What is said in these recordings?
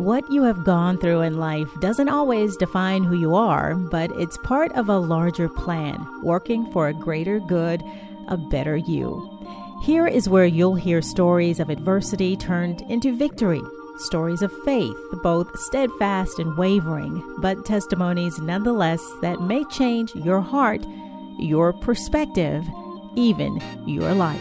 What you have gone through in life doesn't always define who you are, but it's part of a larger plan, working for a greater good, a better you. Here is where you'll hear stories of adversity turned into victory, stories of faith, both steadfast and wavering, but testimonies nonetheless that may change your heart, your perspective, even your life.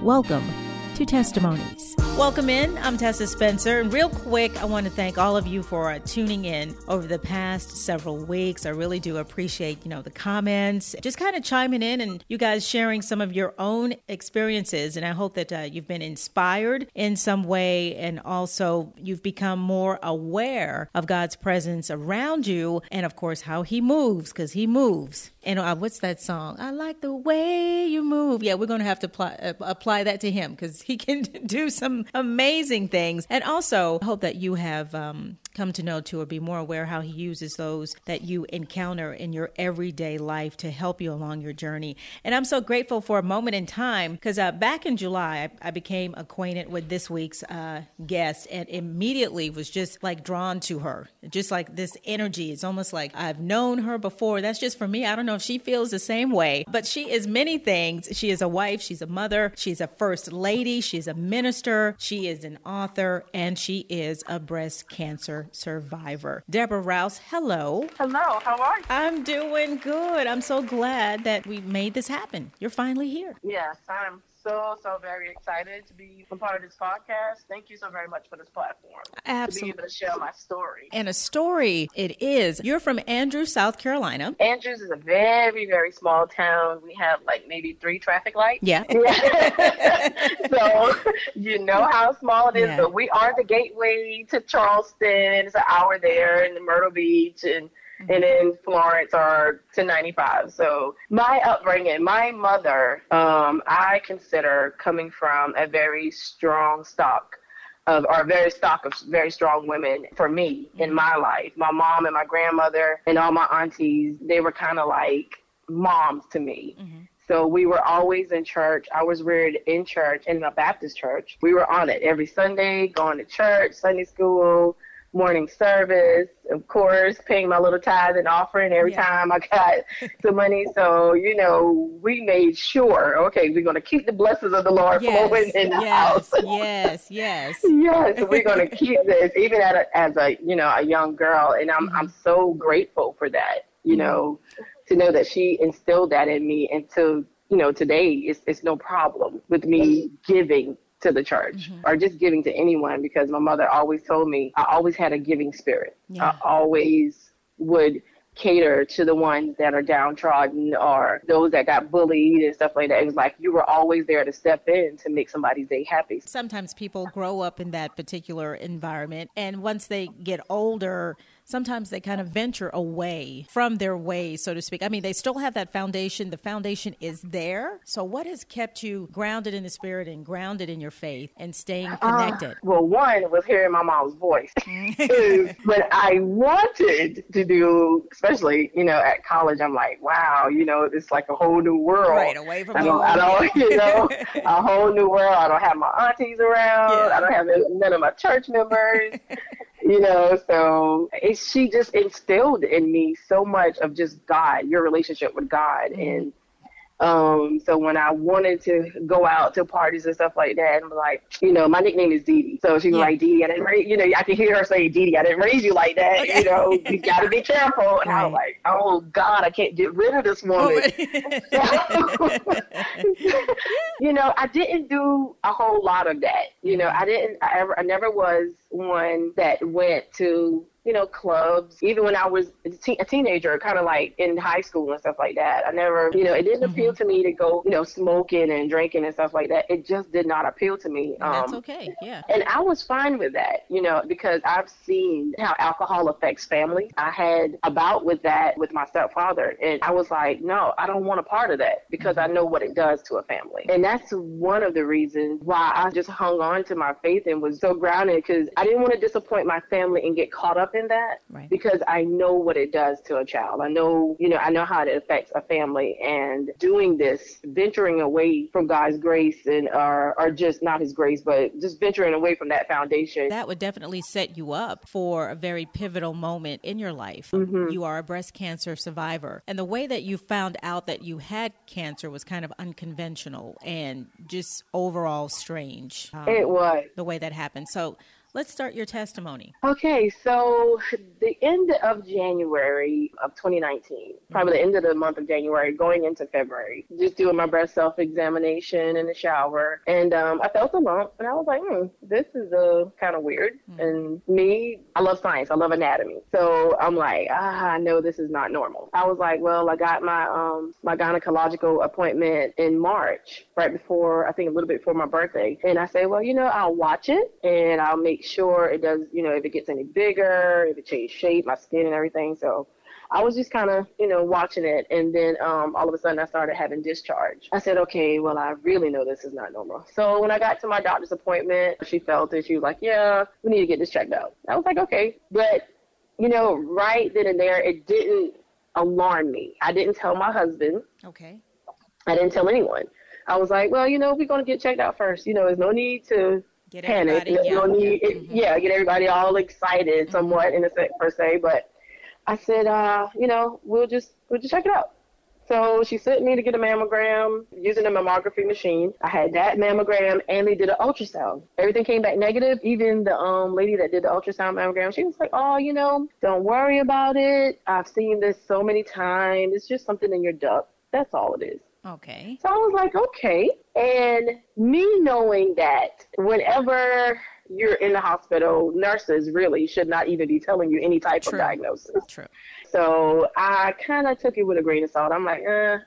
Welcome to Testimonies. Welcome in. I'm Tessa Spencer. And real quick, I want to thank all of you for tuning in over the past several weeks. I really do appreciate, the comments, just kind of chiming in and you guys sharing some of your own experiences. And I hope that you've been inspired in some way. And also you've become more aware of God's presence around you. And of course, how he moves, because he moves. And what's that song? I like the way you move. Yeah, we're going to have to apply that to him, because he can do some amazing things. And also, I hope that you have come to know too, or be more aware how he uses those that you encounter in your everyday life to help you along your journey. And I'm so grateful for a moment in time, because back in July, I became acquainted with this week's guest, and immediately was just like drawn to her, just like this energy. It's almost like I've known her before. That's just for me. I don't know if she feels the same way, but she is many things. She is a wife. She's a mother. She's a first lady. She's a minister. She is an author, and she is a breast cancer survivor. Deborah Rouse, hello. Hello, how are you? I'm doing good. I'm so glad that we made this happen. You're finally here. Yes, I'm so very excited to be a part of this podcast. Thank you so very much for this platform. Absolutely. To be able to share my story. And a story it is. You're from Andrews, South Carolina. Andrews is a very, very small town. We have like maybe 3 traffic lights. Yeah. So you know how small it is, yeah. But we are the gateway to Charleston. It's an hour there, in the Myrtle Beach, and in Florence are 1095. So my upbringing, my mother, I consider coming from a very strong stock of, or very stock of very strong women for me in my life. My mom and my grandmother and all my aunties, they were kind of like moms to me. Mm-hmm. So we were always in church. I was reared in church, in a Baptist church. We were on it every Sunday, going to church, Sunday school, morning service, of course, paying my little tithe and offering every time I got the money. So, we made sure, okay, we're going to keep the blessings of the Lord flowing in the house. Yes. Yes, we're going to keep this, even as a young girl. And I'm so grateful for that, to know that she instilled that in me. And to, today it's no problem with me giving to the church, or just giving to anyone, because my mother always told me I always had a giving spirit. Yeah. I always would cater to the ones that are downtrodden or those that got bullied and stuff like that. It was like you were always there to step in to make somebody's day happy. Sometimes people grow up in that particular environment, and once they get older, sometimes they kind of venture away from their ways, so to speak. I mean, they still have that foundation. The foundation is there. So what has kept you grounded in the spirit and grounded in your faith and staying connected? One was hearing my mom's voice. But I wanted to do, especially, at college, I'm like, wow, it's like a whole new world. Right, away from home. A whole new world. I don't have my aunties around. Yeah. I don't have none of my church members. So she just instilled in me so much of just God, your relationship with God. And so when I wanted to go out to parties and stuff like that, and like, my nickname is Dee Dee. So she was like, Dee Dee, I didn't raise, I could hear her say, Dee Dee, I didn't raise you like that. Okay. You got to be careful. And I was like, oh God, I can't get rid of this woman. I didn't do a whole lot of that. I never was one that went to, clubs, even when I was a teenager, kind of like in high school and stuff like that. I never, it didn't appeal to me to go, smoking and drinking and stuff like that. It just did not appeal to me. That's okay. Yeah. And I was fine with that, because I've seen how alcohol affects family. I had a bout with that with my stepfather, and I was like, no, I don't want a part of that, because I know what it does to a family. And that's one of the reasons why I just hung on to my faith and was so grounded, because I didn't want to disappoint my family and get caught up in that, right, because I know what it does to a child. I know, you know, I know how it affects a family, and doing this, venturing away from God's grace and or just not his grace, but just venturing away from that foundation. That would definitely set you up for a very pivotal moment in your life. Mm-hmm. You are a breast cancer survivor. And the way that you found out that you had cancer was kind of unconventional and just overall strange. It was. The way that happened. So let's start your testimony. Okay, so the end of January of 2019, probably the end of the month of January, going into February, just doing my breast self-examination in the shower. And I felt a lump, and I was like, this is kind of weird. And me, I love science. I love anatomy. So I'm like, I know this is not normal. I was like, well, I got my my gynecological appointment in March, right before, I think a little bit before my birthday. And I say, well, you know, I'll watch it, and I'll make sure it does, you know, if it gets any bigger, if it changes shape, my skin and everything. So I was just kind of, you know, watching it. And then all of a sudden I started having discharge. I said, okay, well, I really know this is not normal. So when I got to my doctor's appointment, she felt it. She was like, yeah, we need to get this checked out. I was like, okay. But, you know, right then and there, it didn't alarm me. I didn't tell my husband. Okay. I didn't tell anyone. I was like, well, you know, we're going to get checked out first. You know, there's no need to panic. Get everybody all excited somewhat in a sense, per se. But I said, you know, we'll just check it out. So she sent me to get a mammogram using a mammography machine. I had that mammogram, and they did an ultrasound. Everything came back negative. Even the lady that did the ultrasound mammogram, she was like, oh, you know, don't worry about it. I've seen this so many times. It's just something in your duct. That's all it is. Okay. So I was like, okay. And me knowing that whenever you're in the hospital, nurses really should not even be telling you any type of diagnosis. True. So I kind of took it with a grain of salt. I'm like,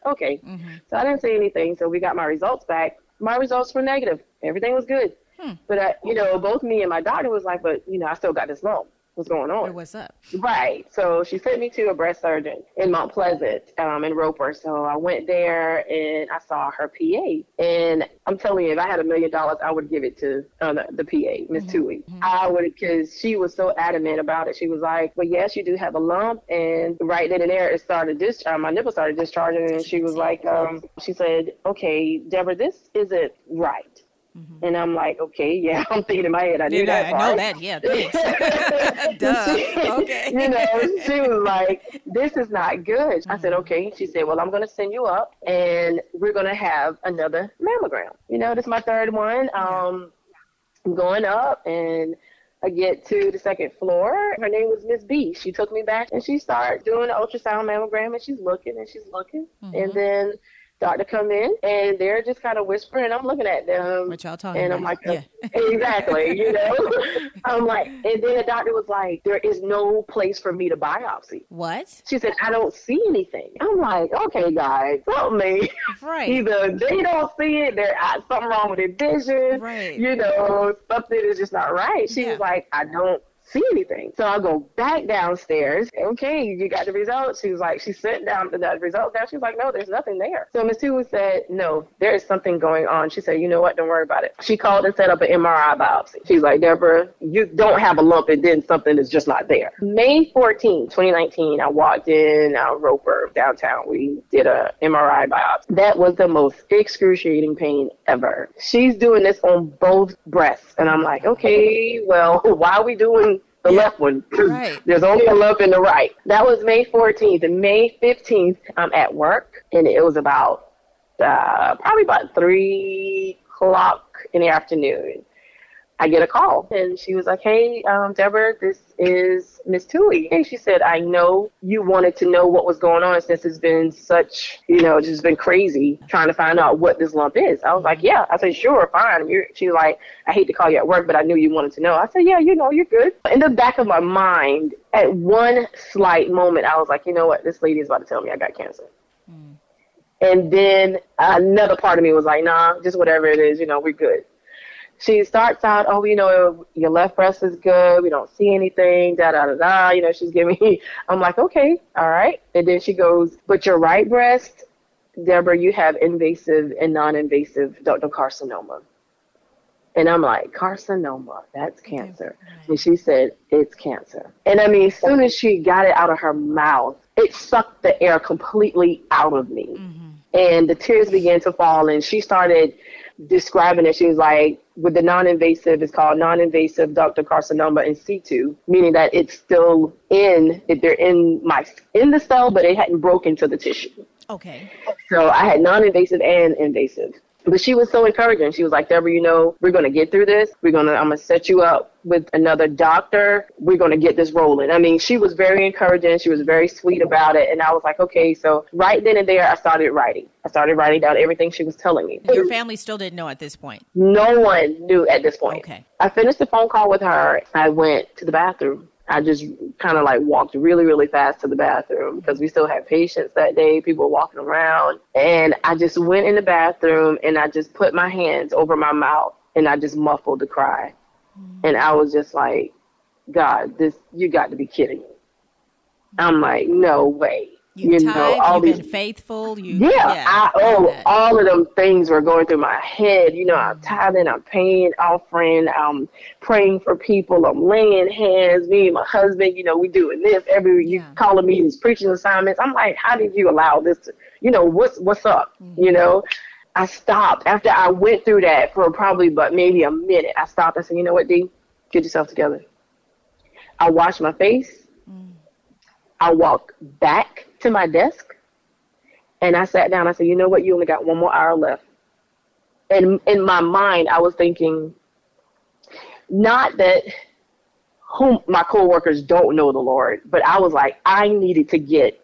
okay. Mm-hmm. So I didn't say anything. So we got my results back. My results were negative. Everything was good. But, you know, both me and my doctor was like, but, you know, I still got this lump. What's going on? What's up? Right. So she sent me to a breast surgeon in Mount Pleasant, in Roper. So I went there and I saw her PA. And I'm telling you, if I had $1 million, I would give it to the PA, Miss Toohey. Mm-hmm. I would, because she was so adamant about it. She was like, well, yes, you do have a lump. And right then and there, it started my nipple started discharging. And she was like, she said, okay, Deborah, this isn't right. Mm-hmm. And I'm like, okay, yeah, I'm thinking in my head, I knew that part. I know that, yeah, thanks. Duh, okay. You know, she was like, this is not good. Mm-hmm. I said, okay. She said, well, I'm going to send you up, and we're going to have another mammogram. You know, this is my third one. I'm going up, and I get to the second floor. Her name was Miss B. She took me back, and she started doing an ultrasound mammogram, and she's looking. Mm-hmm. And then doctor come in, and they're just kind of whispering. I'm looking at them. What y'all talking about? And I'm like, exactly, you know. I'm like, and then the doctor was like, there is no place for me to biopsy. What? She said, I don't see anything. I'm like, okay, guys, help me. Right. Either they don't see it, there's something wrong with their vision. Right. You know, something is just not right. She was like, I don't see anything. So I go back downstairs. Okay, you got the results. She was like, she sent down the results down. She was like, no, there's nothing there. So Ms. Tua said, no, there is something going on. She said, you know what? Don't worry about it. She called and set up an MRI biopsy. She's like, Deborah, you don't have a lump, and then something is just not there. May 14, 2019, I walked in Roper downtown. We did a MRI biopsy. That was the most excruciating pain ever. She's doing this on both breasts. And I'm like, okay, well, why are we doing the left one? Right. There's only a lump in the right. That was May 14th. And May 15th, I'm at work, and it was about probably about 3:00 in the afternoon. I get a call, and she was like, hey, Deborah, this is Miss Toohey. And she said, I know you wanted to know what was going on since it's been such, you know, just been crazy trying to find out what this lump is. I was like, yeah. I said, sure, fine. She's like, I hate to call you at work, but I knew you wanted to know. I said, yeah, you know, you're good. In the back of my mind, at one slight moment, I was like, you know what? This lady is about to tell me I got cancer. And then another part of me was like, nah, just whatever it is, you know, we're good. She starts out, oh, you know, your left breast is good. We don't see anything, da-da-da-da. You know, she's giving me, I'm like, okay, all right. And then she goes, but your right breast, Deborah, you have invasive and non-invasive ductal carcinoma. And I'm like, carcinoma, that's cancer. And she said, it's cancer. And I mean, as soon as she got it out of her mouth, it sucked the air completely out of me. Mm-hmm. And the tears began to fall. And she started describing it. She was like, with the non-invasive, it's called non-invasive ductal carcinoma in situ, meaning that it's still in the cell, but it hadn't broken to the tissue. Okay. So I had non-invasive and invasive. But she was so encouraging. She was like, Deborah, you know, we're going to get through this. I'm going to set you up with another doctor. We're going to get this rolling. I mean, she was very encouraging. She was very sweet about it. And I was like, okay. So right then and there, I started writing. I started writing down everything she was telling me. Your family still didn't know at this point? No one knew at this point. Okay. I finished the phone call with her. I went to the bathroom. I just kind of like walked really, really fast to the bathroom because we still had patients that day. People were walking around, and I just went in the bathroom and I just put my hands over my mouth and I just muffled the cry. Mm-hmm. And I was just like, God, you got to be kidding me. I'm like, no way. You've been faithful. All of them things were going through my head. You know, I'm tithing, I'm paying, offering, I'm praying for people, I'm laying hands, me and my husband, you know, we doing this. You calling me these preaching assignments. I'm like, how did you allow this to, you know, what's up, mm-hmm. you know? I stopped. After I went through that for probably but maybe a minute, I stopped. I said, you know what, D? Get yourself together. I washed my face. Mm-hmm. I walked back to my desk, and I sat down. I said, you know what? You only got one more hour left. And in my mind, I was thinking, not that my coworkers don't know the Lord, but I was like, I needed to get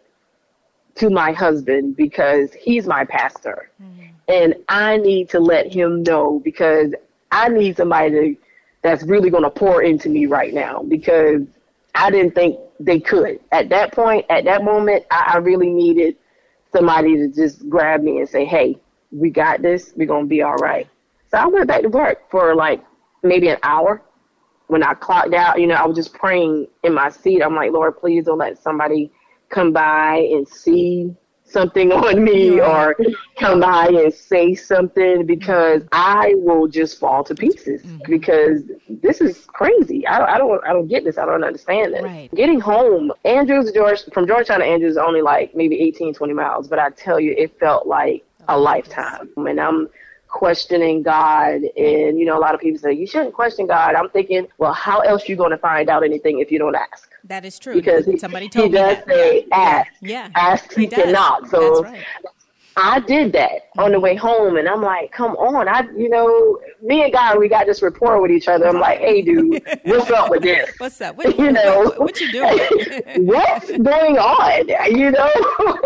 to my husband because he's my pastor. Mm-hmm. And I need to let him know because I need somebody that's really going to pour into me right now because I didn't think they could. At that point, at that moment, I really needed somebody to just grab me and say, hey, we got this. We're going to be all right. So I went back to work for like maybe an hour. When I clocked out, you know, I was just praying in my seat. I'm like, Lord, please don't let somebody come by and see something on me or come by and say something because I will just fall to pieces because this is crazy. I don't get this. I don't understand this. Right. Getting home, from Georgetown to Andrews is only like maybe 18, 20 miles, but I tell you, it felt like a lifetime. And I'm questioning God, and you know, a lot of people say you shouldn't question God. I'm thinking, well, how else you going to find out anything if you don't ask? That is true. Because somebody told me that. He does say ask. Yeah. Ask, seek, and knock. So that's right. I did that on the way home, and I'm like, come on. You know, me and God, we got this rapport with each other. I'm like, hey, dude, what's up with this? What's up? What you doing? What's going on? You know?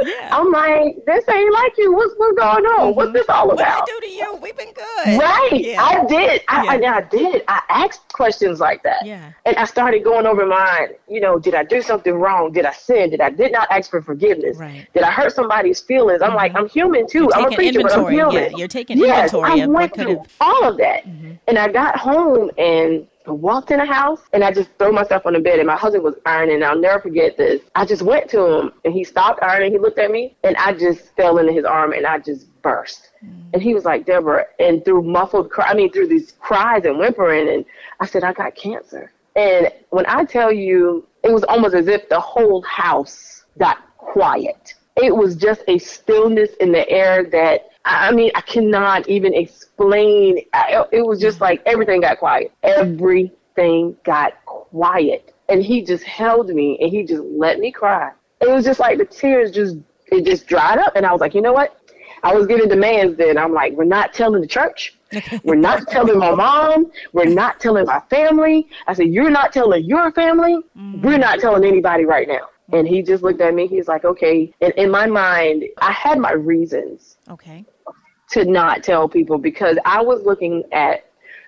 Yeah. I'm like, this ain't like you. What's going on? Mm-hmm. What's this all about? What did I do to you? We've been good. Right. Yeah. I did. I did. I asked questions like that. Yeah. And I started going over mine. You know, did I do something wrong? Did I sin? Did I not ask for forgiveness? Right. Did I hurt somebody's feelings? Mm-hmm. I'm like, I'm human too. I'm a preacher, but I'm human. Yeah, you're taking inventory. Yes, I went through all of that. Mm-hmm. And I got home and walked in the house, and I just threw myself on the bed, and my husband was ironing, and I'll never forget this. I just went to him, and he stopped ironing. He looked at me, and I just fell into his arm, and I just burst. Mm-hmm. And he was like, Deborah, and through through these cries and whimpering, and I said, I got cancer. And when I tell you, it was almost as if the whole house got quiet. It was just a stillness in the air that, I mean, I cannot even explain. It was just like everything got quiet. Everything got quiet. And he just held me, and he just let me cry. It was just like the tears just dried up. And I was like, you know what? I was giving demands then. I'm like, we're not telling the church. We're not telling my mom. We're not telling my family. I said, you're not telling your family. Mm-hmm. We're not telling anybody right now. And he just looked at me. He's like, okay. And in my mind, I had my reasons to not tell people because I was looking at,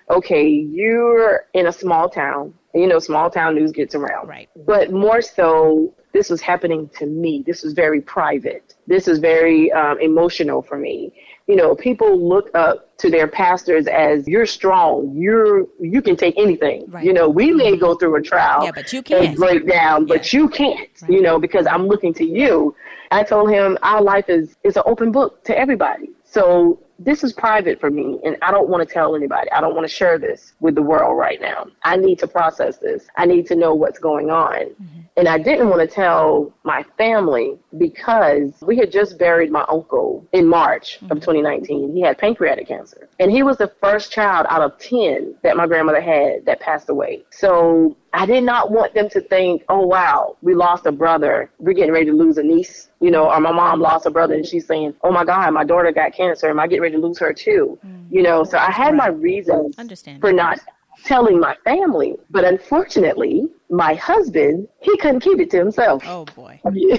okay, you're in a small town. You know, small town news gets around. Right. But more so, this was happening to me. This was very private. This was very emotional for me. You know, people look up to their pastors as you're strong. You can take anything. Right. You know, we may go through a trial but you can't. And break down, but you can't, you know, because I'm looking to you. I told him our life is an open book to everybody. So this is private for me and I don't want to tell anybody. I don't want to share this with the world right now. I need to process this. I need to know what's going on. Mm-hmm. And I didn't want to tell my family because we had just buried my uncle in March of 2019. He had pancreatic cancer. And he was the first child out of 10 that my grandmother had that passed away. So I did not want them to think, oh, wow, we lost a brother. We're getting ready to lose a niece, you know, or my mom lost a brother and she's saying, oh, my God, my daughter got cancer. Am I getting ready to lose her, too? Mm-hmm. You know, so I had my reasons for not telling my family. But unfortunately, my husband, he couldn't keep it to himself. Oh, boy. You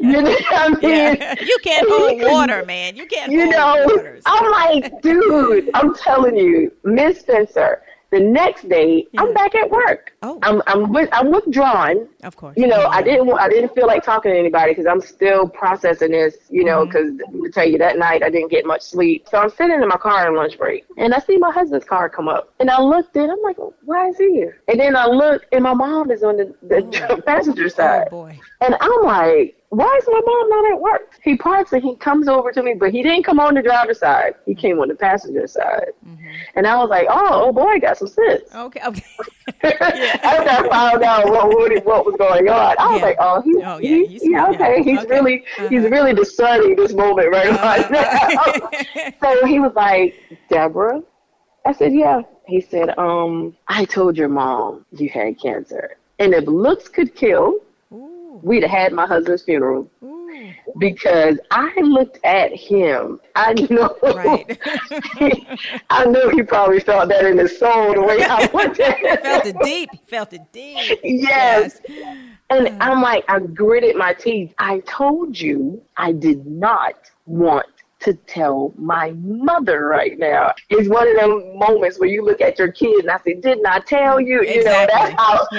know what I mean? Yeah. You can't hold water, man. You can't hold water. So. I'm like, dude, I'm telling you, Miss Spencer, the next day, I'm back at work. Oh. I'm withdrawn. Of course. You know, I didn't feel like talking to anybody because I'm still processing this, you know, because to tell you that night I didn't get much sleep. So I'm sitting in my car on lunch break and I see my husband's car come up and I looked and I'm like, why is he here? And then I look and my mom is on the passenger side. Oh, boy. And I'm like, why is my mom not at work? He parks and he comes over to me, but he didn't come on the driver's side. He came on the passenger side. Mm-hmm. And I was like, oh, boy, I got some sense. Okay. After I found out what was going on, I was like, he's really discerning this moment right now. So he was like, Deborah? I said, yeah. He said, I told your mom you had cancer. And if looks could kill, we'd have had my husband's funeral because I looked at him. I know, right. I know he probably felt that in his soul the way I looked at him. Felt it deep. Yes. And I'm like, I gritted my teeth. I told you I did not want to tell my mother right now. It's one of them moments where you look at your kid and I say, didn't I tell you? Exactly.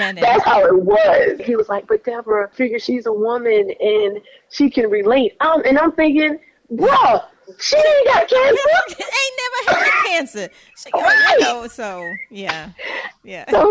You know, that's how it was. He was like, but Deborah, figure she's a woman and she can relate. And I'm thinking, bro, she ain't got cancer. Ain't never had cancer. She, right. You know, so, yeah. So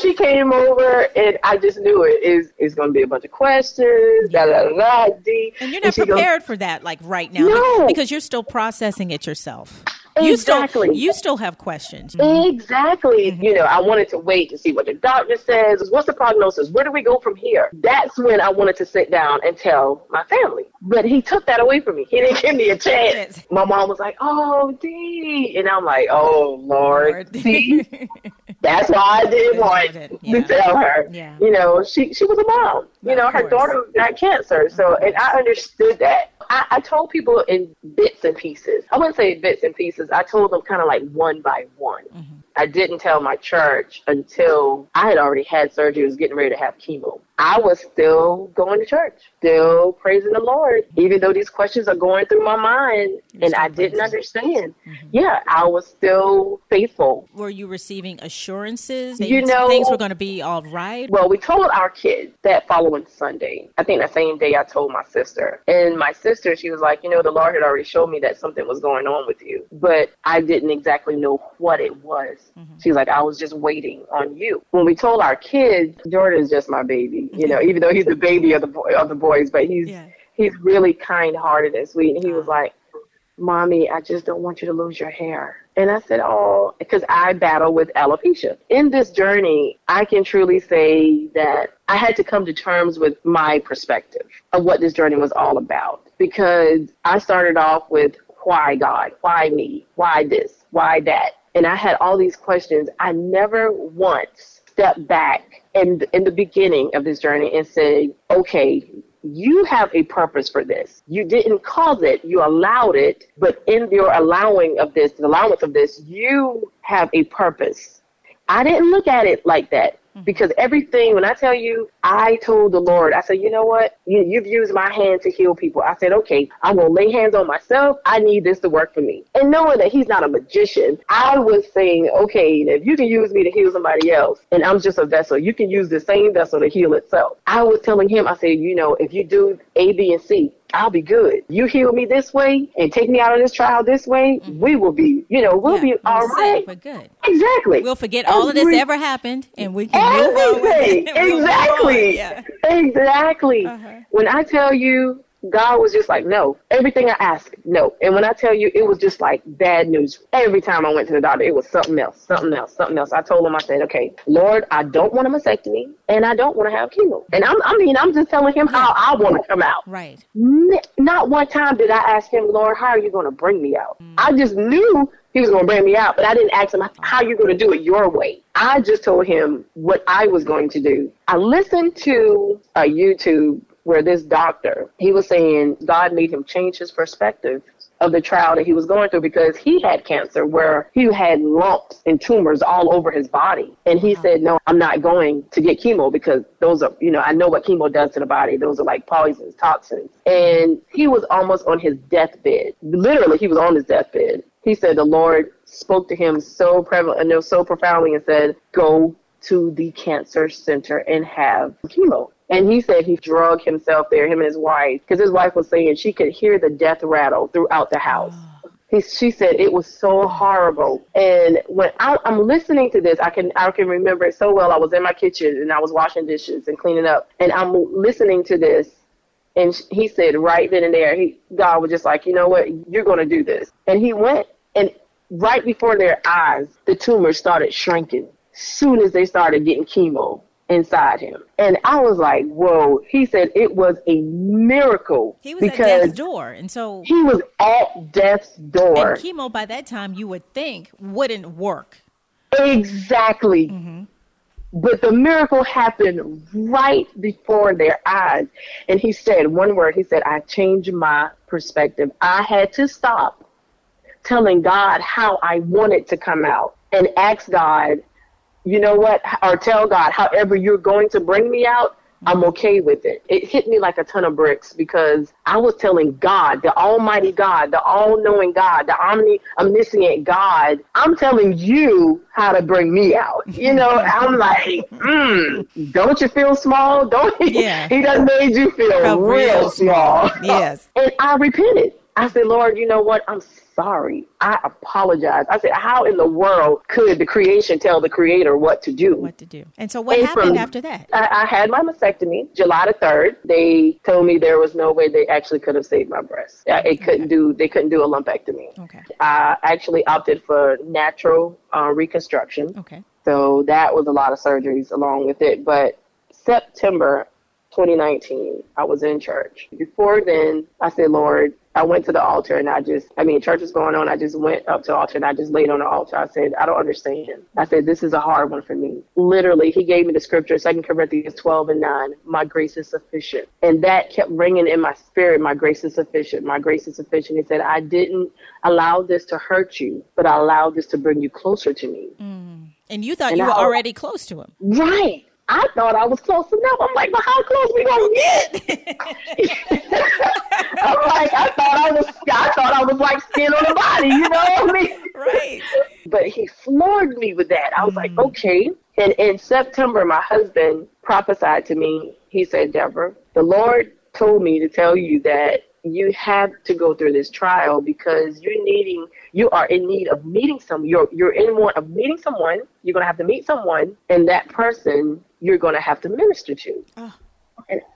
she came over, and I just knew it's going to be a bunch of questions. Yeah. And you're not prepared for that, like right now, no. Because you're still processing it yourself. Exactly. You still have questions. Exactly. Mm-hmm. You know, I wanted to wait to see what the doctor says. What's the prognosis? Where do we go from here? That's when I wanted to sit down and tell my family. But he took that away from me. He didn't give me a chance. Yes. My mom was like, oh, D. And I'm like, oh, Lord. See, that's why I didn't want to tell her. Yeah. You know, she was a mom. You know, her daughter got cancer. So, and I understood that. I told people in bits and pieces. I wouldn't say bits and pieces. I told them kind of like one by one. Mm-hmm. I didn't tell my church until I had already had surgery, was getting ready to have chemo. I was still going to church, still praising the Lord, even though these questions are going through my mind and I didn't understand. Mm-hmm. Yeah, I was still faithful. Were you receiving assurances that things were going to be all right? Well, we told our kids that following Sunday. I think that same day I told my sister. And my sister, she was like, you know, the Lord had already showed me that something was going on with you. But I didn't exactly know what it was. Mm-hmm. She's like, I was just waiting on you. When we told our kids, Jordan is just my baby, you know, even though he's the baby of the boys, but he's really kind-hearted and sweet. And he was like, Mommy, I just don't want you to lose your hair. And I said, oh, because I battle with alopecia. In this journey, I can truly say that I had to come to terms with my perspective of what this journey was all about, because I started off with why God, why me, why this, why that. And I had all these questions. I never once stepped back in the beginning of this journey and said, okay, you have a purpose for this. You didn't cause it. You allowed it. But in your allowance of this, you have a purpose. I didn't look at it like that. Because everything, when I tell you, I told the Lord, I said, you know what? You've used my hand to heal people. I said, okay, I'm going to lay hands on myself. I need this to work for me. And knowing that he's not a magician, I was saying, okay, if you can use me to heal somebody else, and I'm just a vessel, you can use the same vessel to heal itself. I was telling him, I said, you know, if you do A, B, and C, I'll be good. You heal me this way and take me out of this trial this way, we will be, you know, we'll be all right. We're good. Exactly. We'll forget all of this ever happened and we can move on with it. Exactly. When I tell you, God was just like, no. Everything I asked, no. And when I tell you, it was just like bad news. Every time I went to the doctor, it was something else, something else, something else. I told him, I said, okay, Lord, I don't want a mastectomy, and I don't want to have chemo. And I'm just telling him how I want to come out. Right. Not one time did I ask him, Lord, how are you going to bring me out? Mm. I just knew he was going to bring me out, but I didn't ask him, how are you going to do it your way? I just told him what I was going to do. I listened to a YouTube where this doctor, he was saying God made him change his perspective of the trial that he was going through, because he had cancer where he had lumps and tumors all over his body. And he said, no, I'm not going to get chemo, because those are, I know what chemo does to the body. Those are like poisons, toxins. And he was almost on his deathbed. Literally, he was on his deathbed. He said the Lord spoke to him so prevalent, so profoundly, and said, go to the cancer center and have chemo. And he said he drug himself there, him and his wife, because his wife was saying she could hear the death rattle throughout the house. She said it was so horrible. And when I'm listening to this, I can remember it so well. I was in my kitchen and I was washing dishes and cleaning up, and I'm listening to this. And he said right then and there, God was just like, you know what, you're going to do this. And he went, and right before their eyes, the tumor started shrinking soon as they started getting chemo inside him. And I was like, whoa. He said it was a miracle. He was at death's door. And so he was at death's door. And chemo by that time, you would think, wouldn't work. Exactly. Mm-hmm. But the miracle happened right before their eyes. And he said one word. He said, I changed my perspective. I had to stop telling God how I wanted to come out and ask God, you know what, or tell God, however you're going to bring me out, I'm okay with it. It hit me like a ton of bricks, because I was telling God, the almighty God, the all-knowing God, the omniscient God, I'm telling you how to bring me out. You know, I'm like, don't you feel small? Don't he? Yeah. He done made you feel real small. Yes. And I repented. I said, Lord, you know what? I'm sorry. I apologize. I said, how in the world could the creation tell the creator what to do? What to do. And so what happened after that? I had my mastectomy July the 3rd. They told me there was no way they actually could have saved my breast. They couldn't do a lumpectomy. Okay. I actually opted for natural reconstruction. Okay. So that was a lot of surgeries along with it. But September 2019, I was in church. Before then, I said, Lord, I went to the altar, and church was going on. I just went up to the altar, and I just laid on the altar. I said, I don't understand. I said, this is a hard one for me. Literally, he gave me the scripture, 2 Corinthians 12:9, my grace is sufficient. And that kept ringing in my spirit, my grace is sufficient, my grace is sufficient. He said, I didn't allow this to hurt you, but I allowed this to bring you closer to me. Mm. And you thought you were already close to him. Right. I thought I was close enough. I'm like, but how close we gonna get? I'm like, I thought I was like skin on the body, you know what I mean? Right. But he floored me with that. I was like, okay. And in September, my husband prophesied to me. He said, Deborah, the Lord told me to tell you that you have to go through this trial, because you're in want of meeting someone. You're going to have to meet someone, and that person you're going to have to minister to. Oh.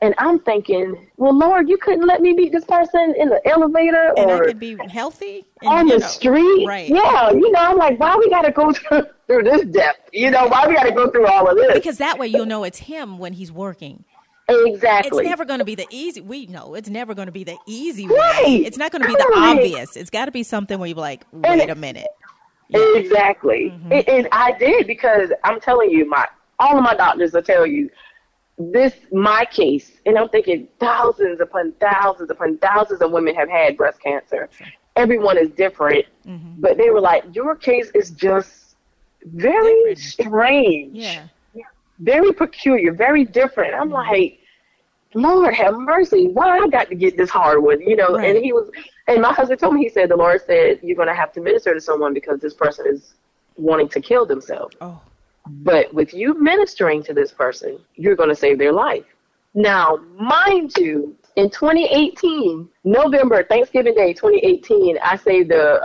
And I'm thinking, well, Lord, you couldn't let me meet this person in the elevator, and I could be healthy on the street. Right. Yeah. I'm like, why we got to go through this depth? Why we got to go through all of this? Because that way, you'll know it's him when he's working. Exactly. It's never going to be the easy. We know it's never going to be the easy way. Right. It's not going to be the obvious. It's got to be something where you're like, wait a minute. Yeah. Exactly. Mm-hmm. And I did, because I'm telling you, all of my doctors will tell you this, my case. And I'm thinking thousands upon thousands upon thousands of women have had breast cancer. Everyone is different. Mm-hmm. But they were like, your case is just very strange. Yeah. Very peculiar, very different. I'm like, Lord, have mercy. Why I got to get this hard one, Right. And my husband told me, he said, the Lord said, you're going to have to minister to someone, because this person is wanting to kill themselves. Oh. But with you ministering to this person, you're going to save their life. Now, mind you, in 2018, November, Thanksgiving Day, 2018, I saved a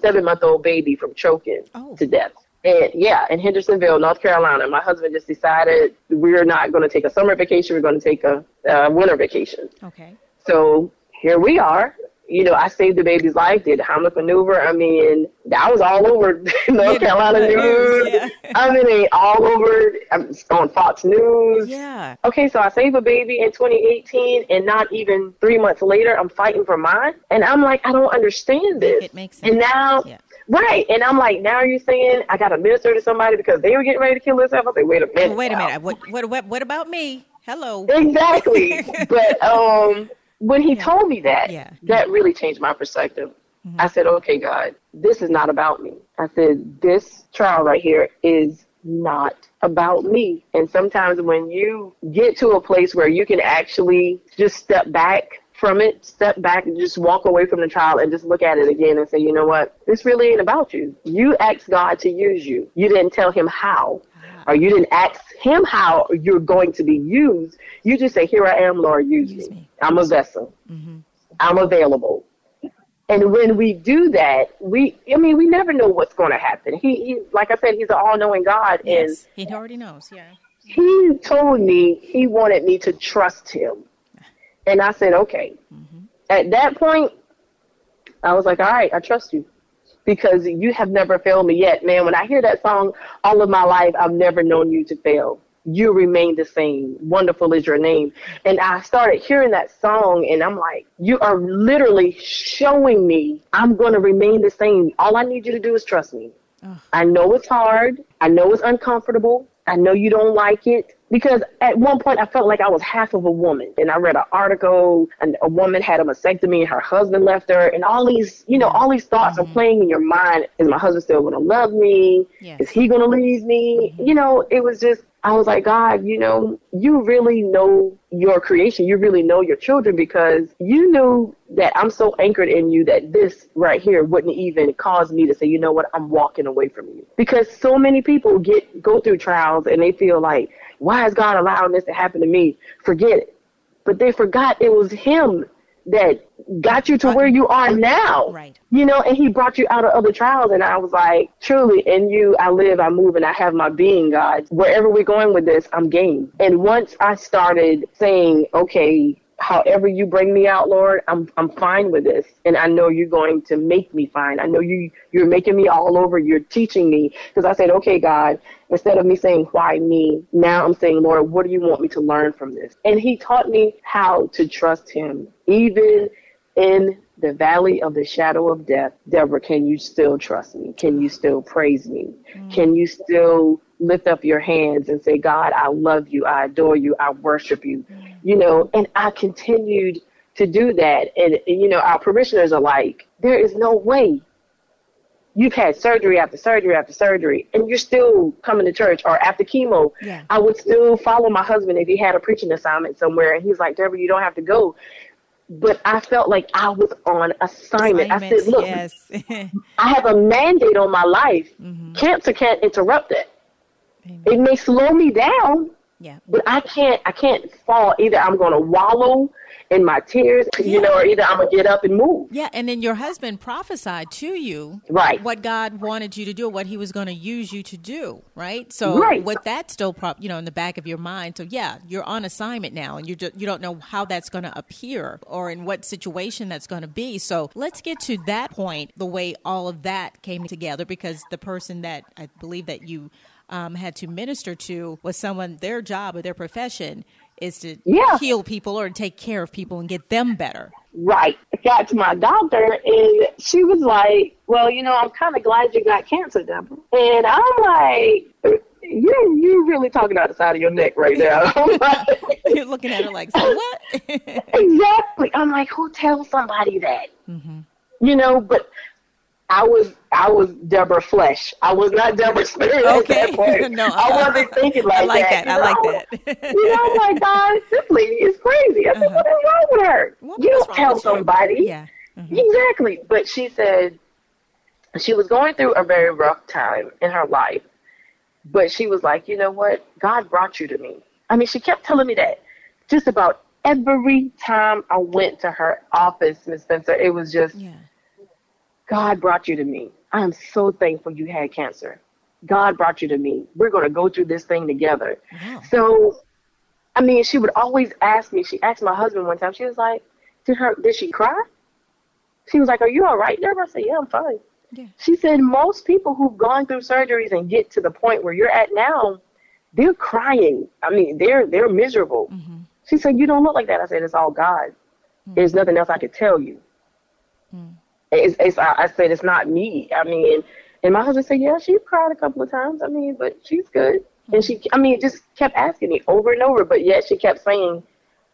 7-month-old baby from choking to death. And yeah, in Hendersonville, North Carolina, my husband just decided we're not going to take a summer vacation. We're going to take a winter vacation. Okay. So here we are. You know, I saved the baby's life, did the Heimlich maneuver. I mean, that was all over North Carolina news. Yeah. I mean, all over on Fox News. Yeah. Okay, so I saved a baby in 2018, and not even 3 months later, I'm fighting for mine. And I'm like, I don't understand this. It makes sense. And now, yeah. Right. And I'm like, now you're saying I got to minister to somebody because they were getting ready to kill themselves. I was like, wait a minute. Well, wait a minute. What about me? Hello. Exactly. But, when he told me that, that really changed my perspective. Mm-hmm. I said, okay, God, this is not about me. I said, this trial right here is not about me. And sometimes when you get to a place where you can actually just step back from it, step back and just walk away from the trial and just look at it again and say, you know what? This really ain't about you. You asked God to use you. You didn't tell him how. Or you didn't ask him how you're going to be used. You just say, here I am, Lord, use me. I'm a vessel. Mm-hmm. I'm available. And when we do that, we never know what's going to happen. He like I said, he's an all-knowing God. Yes, and he already knows, yeah. He told me he wanted me to trust him. And I said, okay. Mm-hmm. At that point, I was like, all right, I trust you. Because you have never failed me yet, man. When I hear that song, all of my life, I've never known you to fail. You remain the same. Wonderful is your name. And I started hearing that song, and I'm like, you are literally showing me I'm going to remain the same. All I need you to do is trust me. Ugh. I know it's hard. I know it's uncomfortable. I know you don't like it. Because at one point, I felt like I was half of a woman. And I read an article, and a woman had a mastectomy, and her husband left her. And all these thoughts mm-hmm. are playing in your mind. Is my husband still going to love me? Yes. Is he going to leave me? Mm-hmm. You know, it was just, I was like, God, you know, you really know your creation. You really know your children, because you knew that I'm so anchored in you that this right here wouldn't even cause me to say, you know what, I'm walking away from you. Because so many people go through trials, and they feel like, why is God allowing this to happen to me? Forget it. But they forgot it was him that got you to where you are now. Right. You know, and he brought you out of other trials. And I was like, truly, in you, I live, I move, and I have my being, God. Wherever we're going with this, I'm game. And once I started saying, okay, however you bring me out, Lord, I'm fine with this. And I know you're going to make me fine. I know you're making me all over. You're teaching me. Because I said, okay, God, instead of me saying, why me? Now I'm saying, Lord, what do you want me to learn from this? And he taught me how to trust him. Even in the valley of the shadow of death, Deborah, can you still trust me? Can you still praise me? Mm-hmm. Can you still lift up your hands and say, God, I love you. I adore you. I worship you. You know, and I continued to do that. And, you know, our parishioners are like, there is no way. You've had surgery after surgery after surgery, and you're still coming to church. Or after chemo, I would still follow my husband if he had a preaching assignment somewhere. And he's like, Deborah, you don't have to go. But I felt like I was on assignment. I said, look, I have a mandate on my life. Mm-hmm. Cancer can't interrupt it. Amen. It may slow me down. Yeah. But I can't fall. Either I'm going to wallow in my tears, you know, or either I'm going to get up and move. Yeah. And then your husband prophesied to you what God wanted you to do, what he was going to use you to do. Right. So with that still, in the back of your mind. So, you're on assignment now, and you don't know how that's going to appear or in what situation that's going to be. So let's get to that point, the way all of that came together, because the person that I believe that you had to minister to was someone, their job or their profession is to heal people or take care of people and get them better. Right. I got to my doctor, and she was like, well, you know, I'm kind of glad you got cancer, Deborah. And I'm like, you're really talking out the side of your neck right now. You're looking at her like, so what? Exactly. I'm like, who tells somebody that? Mm-hmm. You know, but I was Deborah Flesh. I was not Deborah Spirit at that point. No, I wasn't thinking like that. I like that. You know, my God, this lady is crazy. I said, what is wrong with her? You don't tell somebody. Yeah. Mm-hmm. Exactly. But she said she was going through a very rough time in her life. But she was like, you know what? God brought you to me. I mean, she kept telling me that just about every time I went to her office, Ms. Spencer. It was just... Yeah. God brought you to me. I am so thankful you had cancer. God brought you to me. We're going to go through this thing together. Wow. So, I mean, she would always ask me. She asked my husband one time. She was like, Did she cry? She was like, are you all right, Deborah? I said, yeah, I'm fine. Yeah. She said, most people who've gone through surgeries and get to the point where you're at now, they're crying. I mean, they're miserable. Mm-hmm. She said, you don't look like that. I said, it's all God. Mm-hmm. There's nothing else I could tell you. Mm-hmm. I said, it's not me. I mean, and my husband said, yeah, she cried a couple of times. I mean, but she's good. Mm-hmm. And she, I mean, just kept asking me over and over. But yet she kept saying,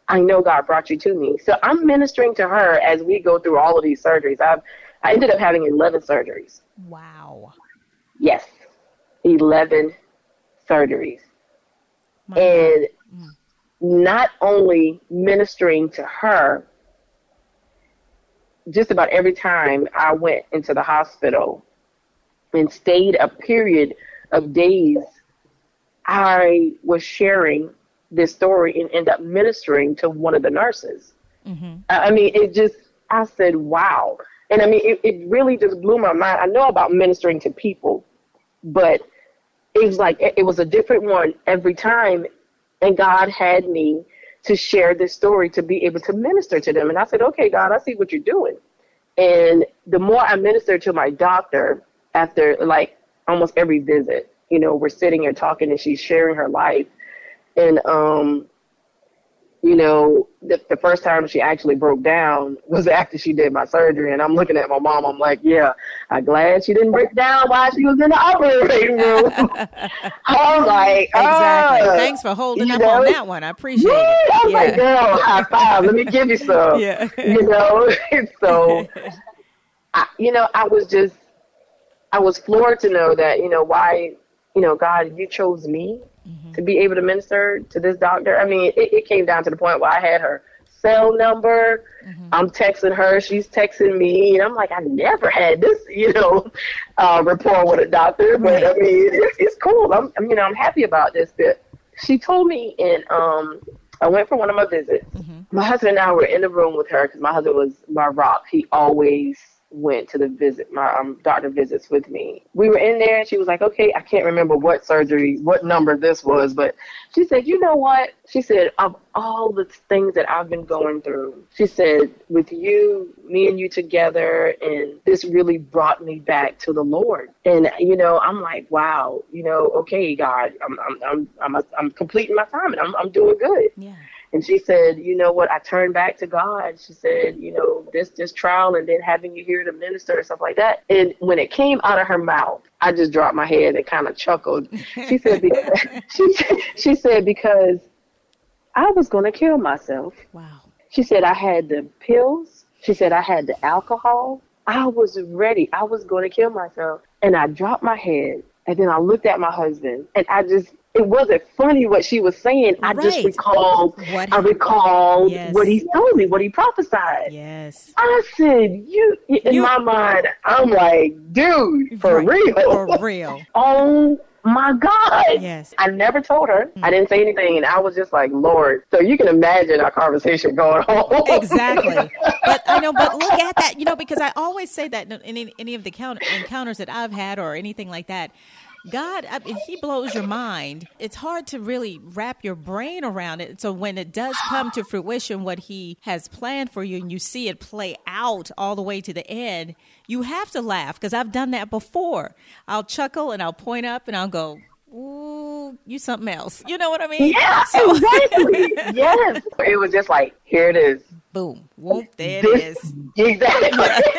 I know God brought you to me. So I'm ministering to her as we go through all of these surgeries. I ended up having 11 surgeries. Wow. Yes. 11 surgeries. And not only ministering to her, just about every time I went into the hospital and stayed a period of days, I was sharing this story and end up ministering to one of the nurses. Mm-hmm. I mean, it just, I said, wow. And I mean, it really just blew my mind. I know about ministering to people, but it was like, it was a different one every time. And God had me to share this story, to be able to minister to them. And I said, okay, God, I see what you're doing. And the more I ministered to my doctor after like almost every visit, you know, we're sitting here talking and she's sharing her life. And, you know, the first time she actually broke down was after she did my surgery. And I'm looking at my mom. I'm like, yeah, I'm glad she didn't break down while she was in the operating room. I'm like, oh. Exactly. Thanks for holding up on that one. I appreciate it. I was like, girl, high five. Let me give you some. Yeah. You know, so, I was floored to know that, you know, why, you know, God, you chose me. Mm-hmm. To be able to minister to this doctor. I mean, it came down to the point where I had her cell number. Mm-hmm. I'm texting her. She's texting me. And I'm like, I never had this, you know, rapport with a doctor. But, I mean, it's cool. I'm happy about this. But she told me, and I went for one of my visits. Mm-hmm. My husband and I were in the room with her because my husband was my rock. He always went to the visit, my doctor visits with me. We were in there and she was like, okay, I can't remember what surgery, what number this was, but she said, you know what? She said, of all the things that I've been going through, she said, with you, me and you together, and this really brought me back to the Lord. And, you know, I'm like, wow, you know, okay, God, I'm completing my time and I'm doing good. Yeah. And she said, you know what, I turned back to God. She said, you know, this trial and then having you here to minister and stuff like that. And when it came out of her mouth, I just dropped my head and kind of chuckled. She said, because, she said, because I was going to kill myself. Wow. She said, I had the pills. She said, I had the alcohol. I was ready. I was going to kill myself. And I dropped my head. And then I looked at my husband and I just, it wasn't funny what she was saying. I just recalled what he told me, what he prophesied. Yes. I said, in my mind, I'm like, dude, for real. Oh my God. Yes. I never told her. Mm-hmm. I didn't say anything. And I was just like, Lord. So you can imagine our conversation going on. Exactly. But I know, but look at that, you know, because I always say that in any of the encounters that I've had or anything like that, God, he blows your mind. It's hard to really wrap your brain around it. So when it does come to fruition, what he has planned for you and you see it play out all the way to the end, you have to laugh because I've done that before. I'll chuckle and I'll point up and I'll go, ooh, you something else. You know what I mean? Yeah, so. Exactly. Yes. It was just like, here it is. Boom. Whoop, there it is. Exactly.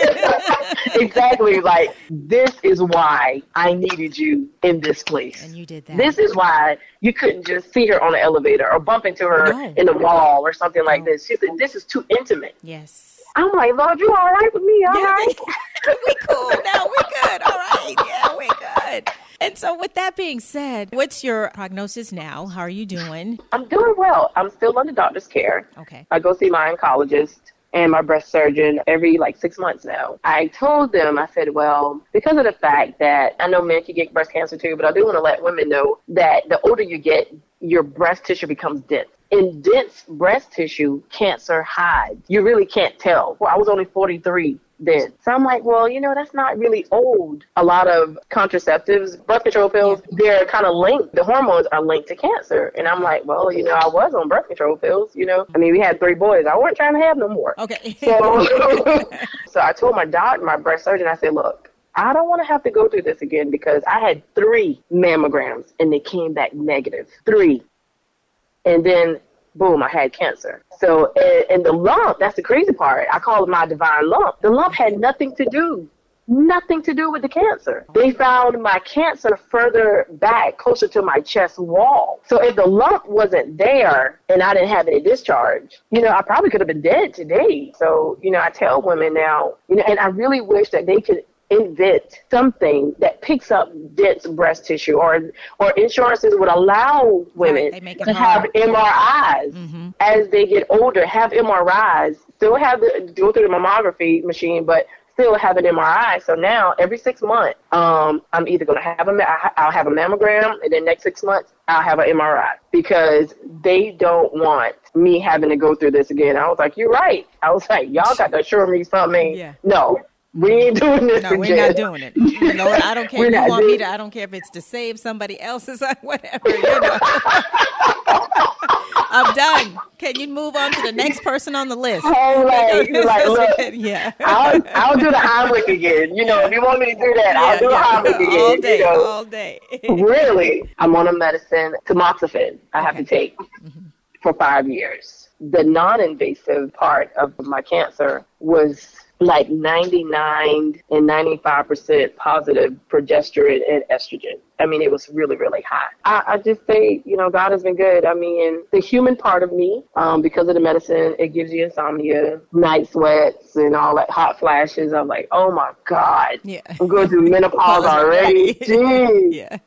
Exactly. Like, this is why I needed you in this place. And you did that. This is why you couldn't just see her on an elevator or bump into her in the wall or something like this. She said, this is too intimate. Yes. I'm like, Lord, you all right with me? All right. We cool. No, we're good. All right. Yeah, we're good. And so with that being said, what's your prognosis now? How are you doing? I'm doing well. I'm still under doctor's care. Okay. I go see my oncologist and my breast surgeon every 6 months now. I told them, I said, well, because of the fact that I know men can get breast cancer too, but I do want to let women know that the older you get, your breast tissue becomes dense. In dense breast tissue, cancer hides. You really can't tell. Well, I was only 43 did. So I'm like, well, you know, that's not really old. A lot of contraceptives, birth control pills, they're kind of linked. The hormones are linked to cancer. And I'm like, well, you know, I was on birth control pills, you know. I mean, we had 3 boys. I wasn't trying to have no more. Okay. So I told my doctor, my breast surgeon, I said, look, I don't want to have to go through this again because I had 3 mammograms and they came back negative. 3. And then, boom, I had cancer. So, and the lump, that's the crazy part. I call it my divine lump. The lump had nothing to do with the cancer. They found my cancer further back, closer to my chest wall. So if the lump wasn't there and I didn't have any discharge, you know, I probably could have been dead today. So, you know, I tell women now, you know, and I really wish that they could invent something that picks up dense breast tissue, or insurances would allow women to have MRIs as they get older, have MRIs, still have the, go through the mammography machine, but still have an MRI. So now every 6 months, I'm either going to have I'll have a mammogram, and then next 6 months I'll have an MRI, because they don't want me having to go through this again. I was like, you're right. I was like, y'all got to assure me something. Yeah. No. We ain't doing this. No, we're not doing it. You know, I don't care. You want me to? I don't care if it's to save somebody else's or whatever. You know. I'm done. Can you move on to the next person on the list? Oh, like look, yeah. I'll do the Heimlich again. You know, if you want me to do that, I'll do the Heimlich again. All day, you know. All day. Really, I'm on a medicine, tamoxifen. I have to take for 5 years. The non-invasive part of my cancer was like 99 and 95% positive progesterone and estrogen. I mean, it was really, really high. I just say, you know, God has been good. I mean, the human part of me, because of the medicine, it gives you insomnia, night sweats, and all that, hot flashes. I'm like, oh my God, I'm going through menopause already. Jeez. Yeah.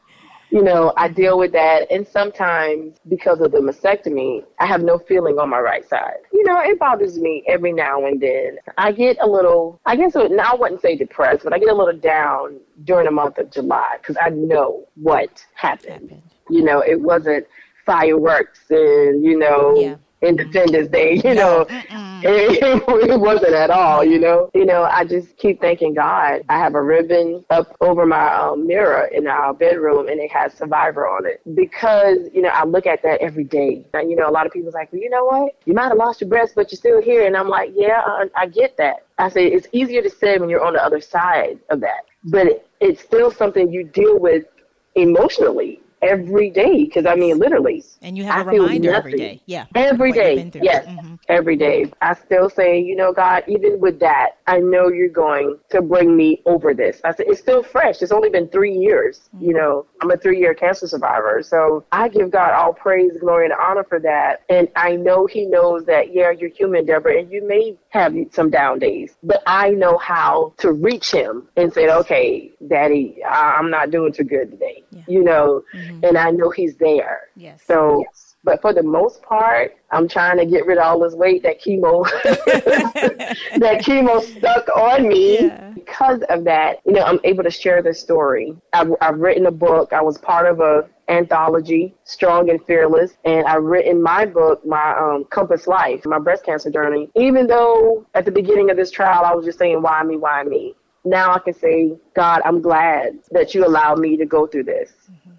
You know, I deal with that, and sometimes because of the mastectomy, I have no feeling on my right side. You know, it bothers me every now and then. I get a little, I guess, I wouldn't say depressed, but I get a little down during the month of July because I know what happened. You know, it wasn't fireworks and, you know, Independence Day, you know, it wasn't at all, you know. You know, I just keep thanking God. I have a ribbon up over my mirror in our bedroom, and it has Survivor on it because, you know, I look at that every day. And, you know, a lot of people's like, well, you know what? You might have lost your breast, but you're still here. And I'm like, yeah, I get that. I say it's easier to say when you're on the other side of that, but it's still something you deal with emotionally every day, because I mean, literally. And you have a reminder every day. Yeah. Every day. Yes. Mm-hmm. Every day. I still say, you know, God, even with that, I know you're going to bring me over this. I said, it's still fresh. It's only been 3 years. Mm-hmm. You know, I'm a 3-year cancer survivor. So I give God all praise, glory, and honor for that. And I know he knows that, yeah, you're human, Deborah, and you may have some down days, but I know how to reach him and say, okay, Daddy, I'm not doing too good today. Yeah. You know, and I know he's there. Yes. So, but for the most part, I'm trying to get rid of all this weight that chemo, stuck on me. Yeah. Because of that, you know, I'm able to share this story. I've written a book. I was part of a anthology, Strong and Fearless, and I've written my book, My Compass Life, my breast cancer journey. Even though at the beginning of this trial, I was just saying, why me, why me? Now I can say, God, I'm glad that you allowed me to go through this.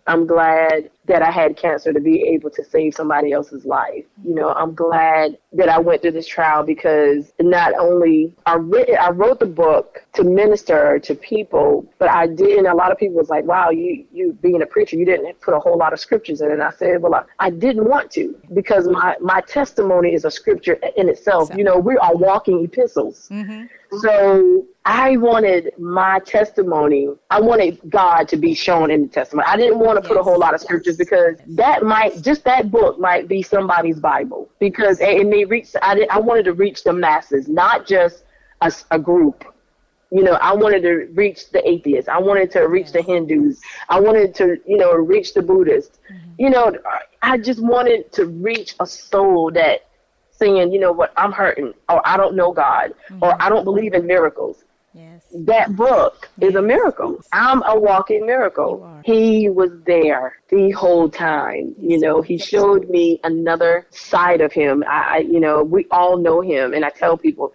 I'm glad that I had cancer to be able to save somebody else's life. You know, I'm glad that I went through this trial, because not only I wrote the book to minister to people, but I didn't. A lot of people was like, wow, you being a preacher, you didn't put a whole lot of scriptures in it. And I said, well, I didn't want to, because my testimony is a scripture in itself. You know, we are walking epistles. Mm-hmm. So I wanted my testimony. I wanted God to be shown in the testimony. I didn't want to put a whole lot of scriptures, because that might, just that book might be somebody's Bible, because it may reach, I wanted to reach the masses, not just a group. You know, I wanted to reach the atheists. I wanted to reach the Hindus. I wanted to, you know, reach the Buddhists. Mm-hmm. You know, I just wanted to reach a soul that saying, you know what, I'm hurting, or I don't know God, or I don't believe in miracles. Yes. That book is a miracle. I'm a walking miracle. He was there the whole time. You know, he showed me another side of him. I you know, we all know him. And I tell people,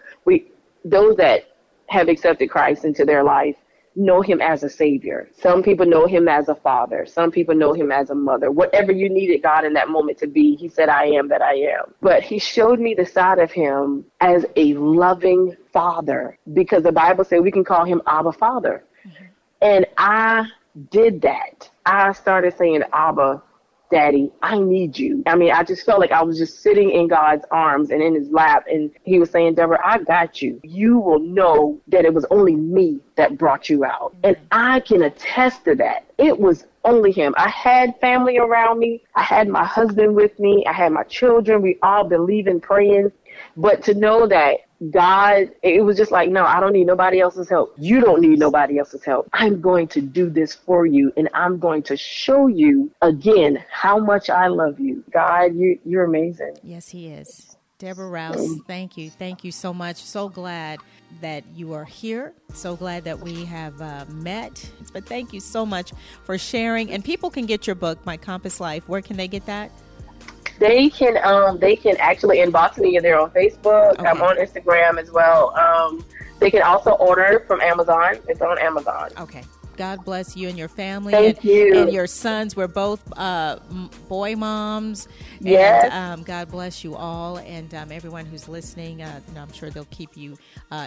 those that have accepted Christ into their life know him as a savior. Some people know him as a father. Some people know him as a mother. Whatever you needed God in that moment to be, he said, I am that I am. But he showed me the side of him as a loving father, because the Bible said we can call him Abba Father. Mm-hmm. And I did that. I started saying, Abba, Daddy, I need you. I mean, I just felt like I was just sitting in God's arms and in his lap. And he was saying, Deborah, I got you. You will know that it was only me that brought you out. And I can attest to that. It was only him. I had family around me. I had my husband with me. I had my children. We all believe in praying. But to know that God, it was just like, no, I don't need nobody else's help. You don't need nobody else's help. I'm going to do this for you, and I'm going to show you again how much I love you. God, you're amazing. Yes, he is. Deborah Rouse, thank you. Thank you so much. So glad that you are here. So glad that we have met. But thank you so much for sharing. And people can get your book, My Compass Life. Where can they get that? They can actually inbox me. They're on Facebook. Okay. I'm on Instagram as well. They can also order from Amazon. It's on Amazon. Okay. God bless you and your family. Thank you. And your sons. We're both boy moms. Yes. And God bless you all. And everyone who's listening, I'm sure they'll keep you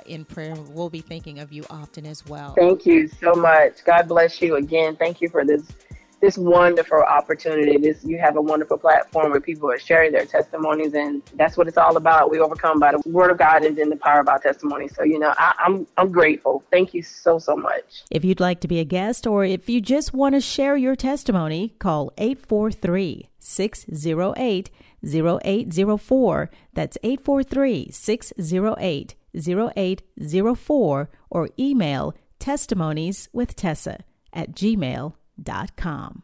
in prayer. We'll be thinking of you often as well. Thank you so much. God bless you again. Thank you for this wonderful opportunity. You have a wonderful platform where people are sharing their testimonies, and that's what it's all about. We overcome by the word of God and then the power of our testimony. So, I'm grateful. Thank you so, so much. If you'd like to be a guest, or if you just want to share your testimony, call 843-608-0804. That's 843-608-0804, or email testimonieswithtessa@gmail.com.